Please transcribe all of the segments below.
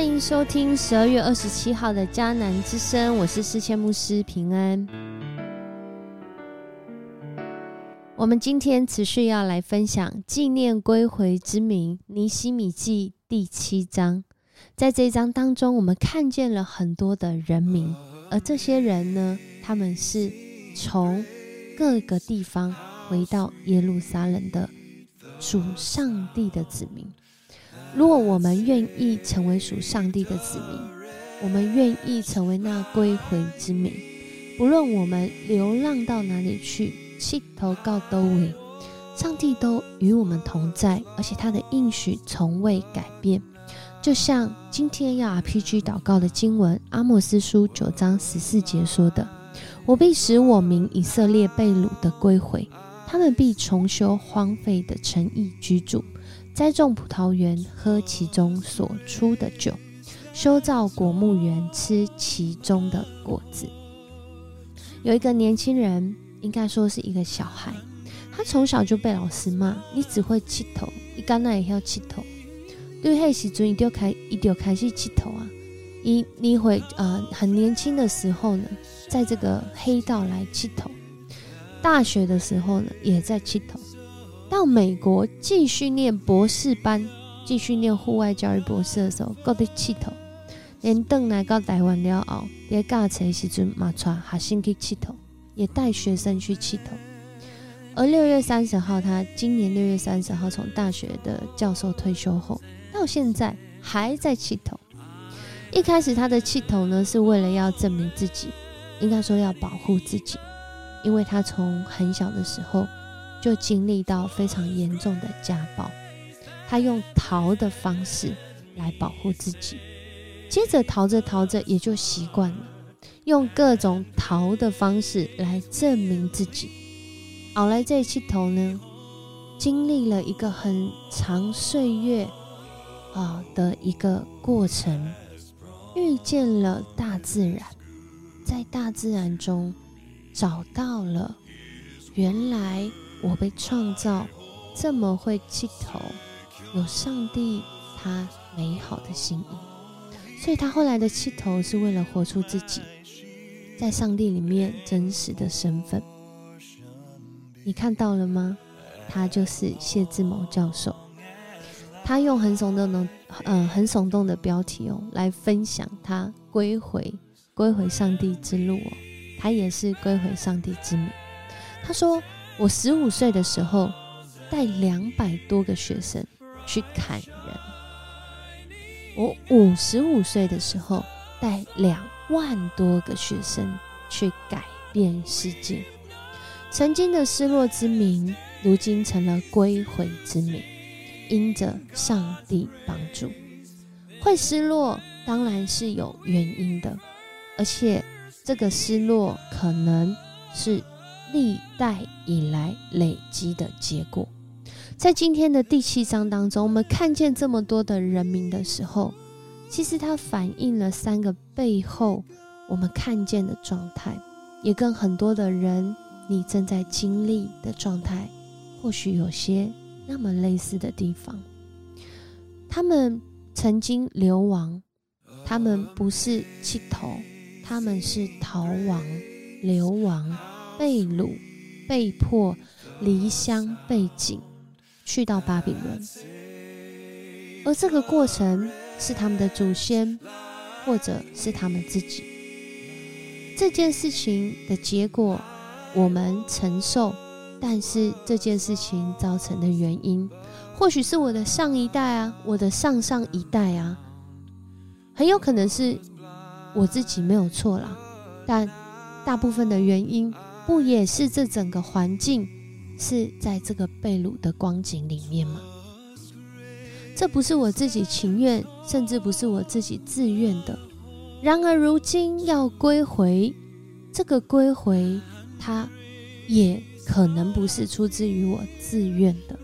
欢迎收听12月27号的迦南之声，我是世谦牧师，平安。我们今天持续要来分享纪念归回之名尼希米记第7章。在这一章当中，我们看见了很多的人民，而这些人呢，他们是从各个地方回到耶路撒冷的属上帝的子民。如果我们愿意成为属上帝的子民，我们愿意成为那归回之民，不论我们流浪到哪里去，七头告都尾，上帝都与我们同在，而且他的应许从未改变。就像今天要 RPG 祷告的经文阿莫斯书9章14节说的，我必使我民以色列被掳的归回，他们必重修荒废的城邑居住，栽种葡萄园，喝其中所出的酒，修造果木园，吃其中的果子。有一个年轻人，应该说是一个小孩，他从小就被老师骂，你只会气头，你干那也要气头，对那时候他就开始气头啊。很年轻的时候呢，在这个黑道来气头，大学的时候呢也在气头，到美国继续念博士班，继续念户外教育博士的时候又在气头，连回来到台湾了后，在教书的时候也带学生去气头，也带学生去气头。而6月30号，他今年6月30号从大学的教授退休后，到现在还在气头。一开始他的气头呢，是为了要证明自己，应该说要保护自己，因为他从很小的时候就经历到非常严重的家暴，他用逃的方式来保护自己，接着逃着也就习惯了，用各种逃的方式来证明自己。后来这一气头呢，经历了一个很长岁月的一个过程，遇见了大自然，在大自然中找到了原来我被创造这么会气头，有上帝他美好的心意。所以他后来的气头是为了活出自己在上帝里面真实的身份。你看到了吗？他就是谢志谋教授，他用很耸动的标题来分享他归回上帝之路他也是归回上帝之名。他说，我15岁的时候带200多个学生去砍人，我55岁的时候带2万多个学生去改变世界。曾经的失落之民，如今成了归回之民，因着上帝帮助。会失落当然是有原因的，而且这个失落可能是历代以来累积的结果。在今天的第7章当中，我们看见这么多的人民的时候，其实它反映了3个背后我们看见的状态，也跟很多的人你正在经历的状态或许有些那么类似的地方。他们曾经流亡，他们不是弃头，他们是逃亡、流亡、被掳、被迫离乡背井，去到巴比伦。而这个过程是他们的祖先，或者是他们自己。这件事情的结果我们承受，但是这件事情造成的原因，或许是我的上一代啊，我的上上一代啊，很有可能是我自己没有错啦，但大部分的原因不也是这整个环境是在这个被掳的光景里面吗？这不是我自己情愿，甚至不是我自己自愿的。然而如今要归回，这个归回它也可能不是出自于我自愿的。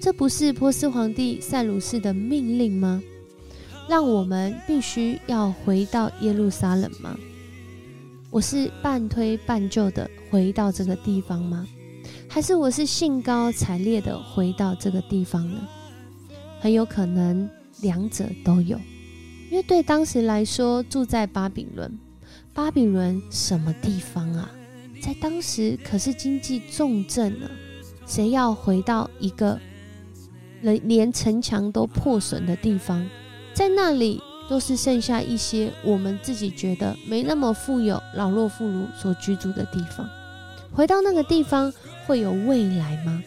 这不是波斯皇帝塞鲁士的命令吗？让我们必须要回到耶路撒冷吗？我是半推半就的回到这个地方吗？还是我是兴高采烈的回到这个地方呢？很有可能2者都有，因为对当时来说，住在巴比伦，巴比伦什么地方啊？在当时可是经济重镇呢，谁要回到一个连城墙都破损的地方？在那里都是剩下一些我们自己觉得没那么富有、老弱妇孺所居住的地方。回到那个地方会有未来吗？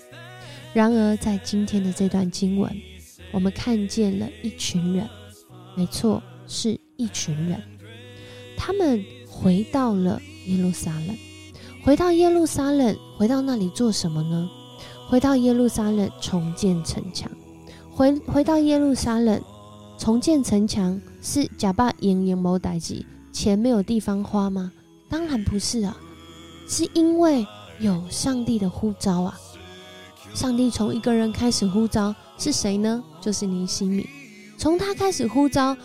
然而在今天的这段经文，我们看见了一群人，没错，是一群人，他们回到了耶路撒冷。回到耶路撒冷，回到那里做什么呢？回到耶路撒冷重建城墙。 回到耶路撒冷重建城墙是假把营营谋代志，钱没有地方花吗？当然不是啊，是因为有上帝的呼召啊。上帝从一个人开始呼召，是谁呢？就是尼西米。从他开始呼召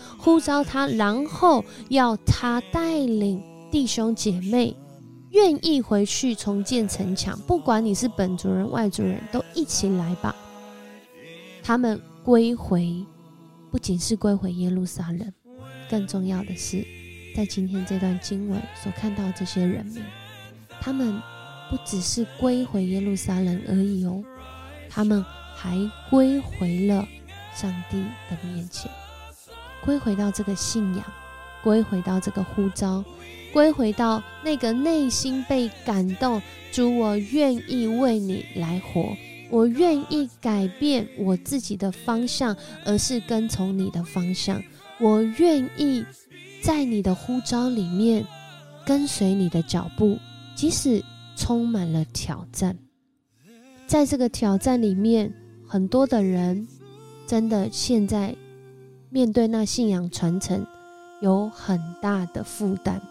他，然后要他带领弟兄姐妹愿意回去重建城墙，不管你是本族人外族人，都一起来吧。他们归回，不仅是归回耶路撒冷，更重要的是在今天这段经文所看到这些人民，他们不只是归回耶路撒冷而已哦，他们还归回了上帝的面前，归回到这个信仰，归回到这个呼召，归回到那个内心被感动，主，我愿意为你来活，我愿意改变我自己的方向，而是跟从你的方向，我愿意在你的呼召里面跟随你的脚步，即使充满了挑战。在这个挑战里面，很多的人真的现在面对那信仰传承有很大的负担。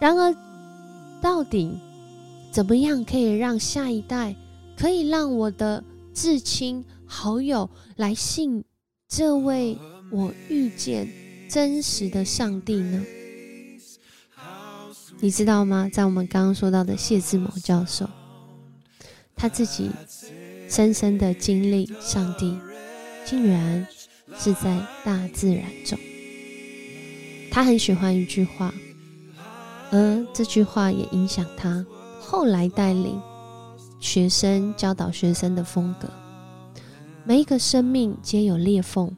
然而到底怎么样可以让下一代，可以让我的至亲好友来信这位我遇见真实的上帝呢？你知道吗？在我们刚刚说到的谢志谋教授，他自己深深的经历上帝竟然是在大自然中。他很喜欢一句话，而这句话也影响他后来带领学生教导学生的风格。每一个生命皆有裂缝，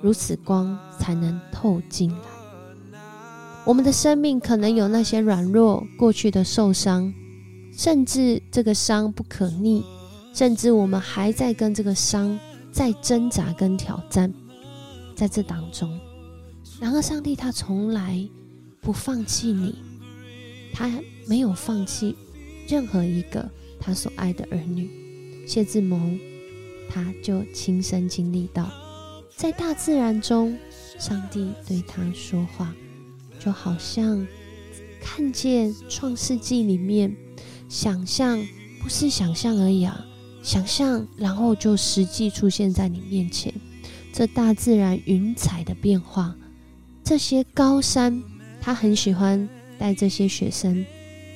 如此光才能透进来。我们的生命可能有那些软弱，过去的受伤，甚至这个伤不可逆，甚至我们还在跟这个伤在挣扎跟挑战，在这当中，然而上帝他从来不放弃你，他没有放弃任何一个他所爱的儿女。谢志谋他就亲身经历到，在大自然中上帝对他说话，就好像看见创世纪里面想象，不是想象而已啊，想象然后就实际出现在你面前。这大自然云彩的变化，这些高山，他很喜欢带这些学生，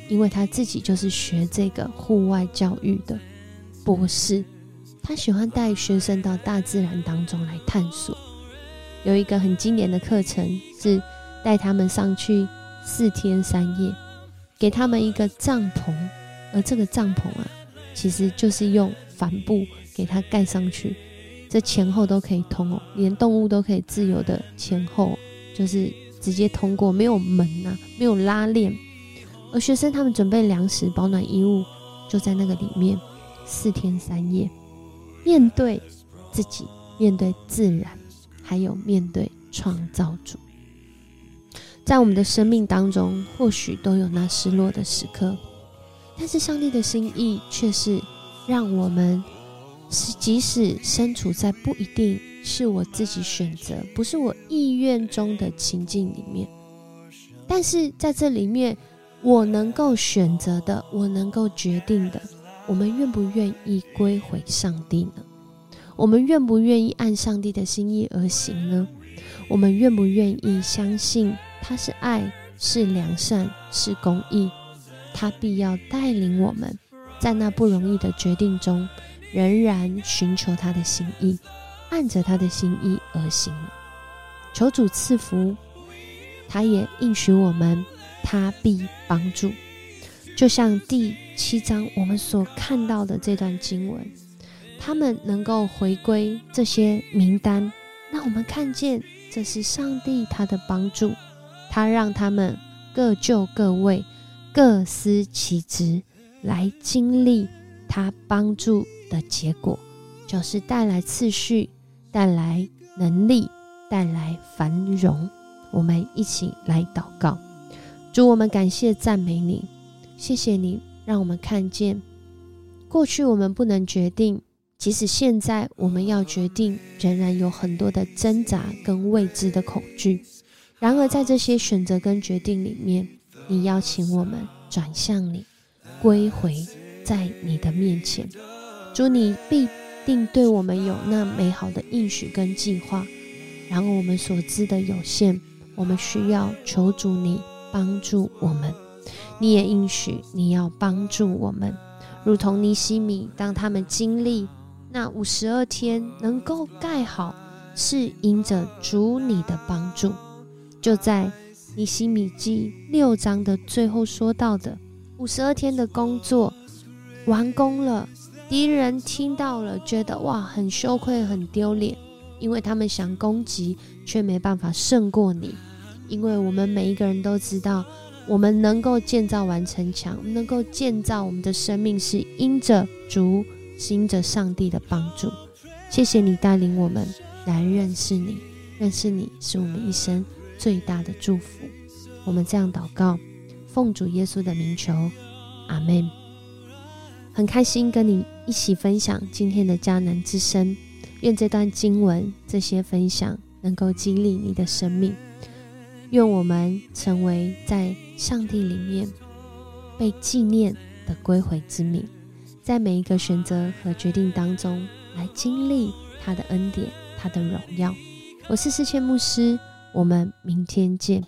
因为他自己就是学这个户外教育的博士，他喜欢带学生到大自然当中来探索。有一个很经典的课程是带他们上去4天3夜，给他们一个帐篷，而这个帐篷啊，其实就是用帆布给它盖上去，这前后都可以通哦，连动物都可以自由的前后，就是直接通过，没有门啊，没有拉链。而学生他们准备粮食、保暖衣物，就在那个里面4天3夜，面对自己，面对自然，还有面对创造主。在我们的生命当中，或许都有那失落的时刻，但是上帝的心意却是让我们即使身处在不一定是我自己选择，不是我意愿中的情境里面，但是在这里面我能够选择的，我能够决定的，我们愿不愿意归回上帝呢？我们愿不愿意按上帝的心意而行呢？我们愿不愿意相信他是爱，是良善，是公义，他必要带领我们在那不容易的决定中仍然寻求他的心意，按着他的心意而行呢？求主赐福，他也应许我们他必帮助。就像第7章我们所看到的这段经文，他们能够回归这些名单，那我们看见这是上帝他的帮助，他让他们各就各位，各司其职，来经历他帮助的结果，就是带来次序，带来能力，带来繁荣。我们一起来祷告。主，我们感谢赞美你，谢谢你让我们看见过去我们不能决定，即使现在我们要决定，仍然有很多的挣扎跟未知的恐惧。然而在这些选择跟决定里面，你邀请我们转向你，归回在你的面前。主，你必定对我们有那美好的应许跟计划，然而我们所知的有限，我们需要求主你帮助我们。你也应许你要帮助我们，如同尼西米当他们经历那52天能够盖好，是因着主你的帮助。就在尼西米记6章的最后说到的，52天的工作完工了，敌人听到了，觉得哇很羞愧很丢脸，因为他们想攻击却没办法胜过你。因为我们每一个人都知道，我们能够建造完城墙，我们能够建造我们的生命，是因着主，是因着上帝的帮助。谢谢你带领我们来认识你，认识你是我们一生最大的祝福。我们这样祷告，奉主耶稣的名求，阿们。很开心跟你一起分享今天的迦南之声，愿这段经文这些分享能够激励你的生命，愿我们成为在上帝里面被纪念的归回之民，在每一个选择和决定当中来经历他的恩典，他的荣耀。我是思谦牧师，我们明天见。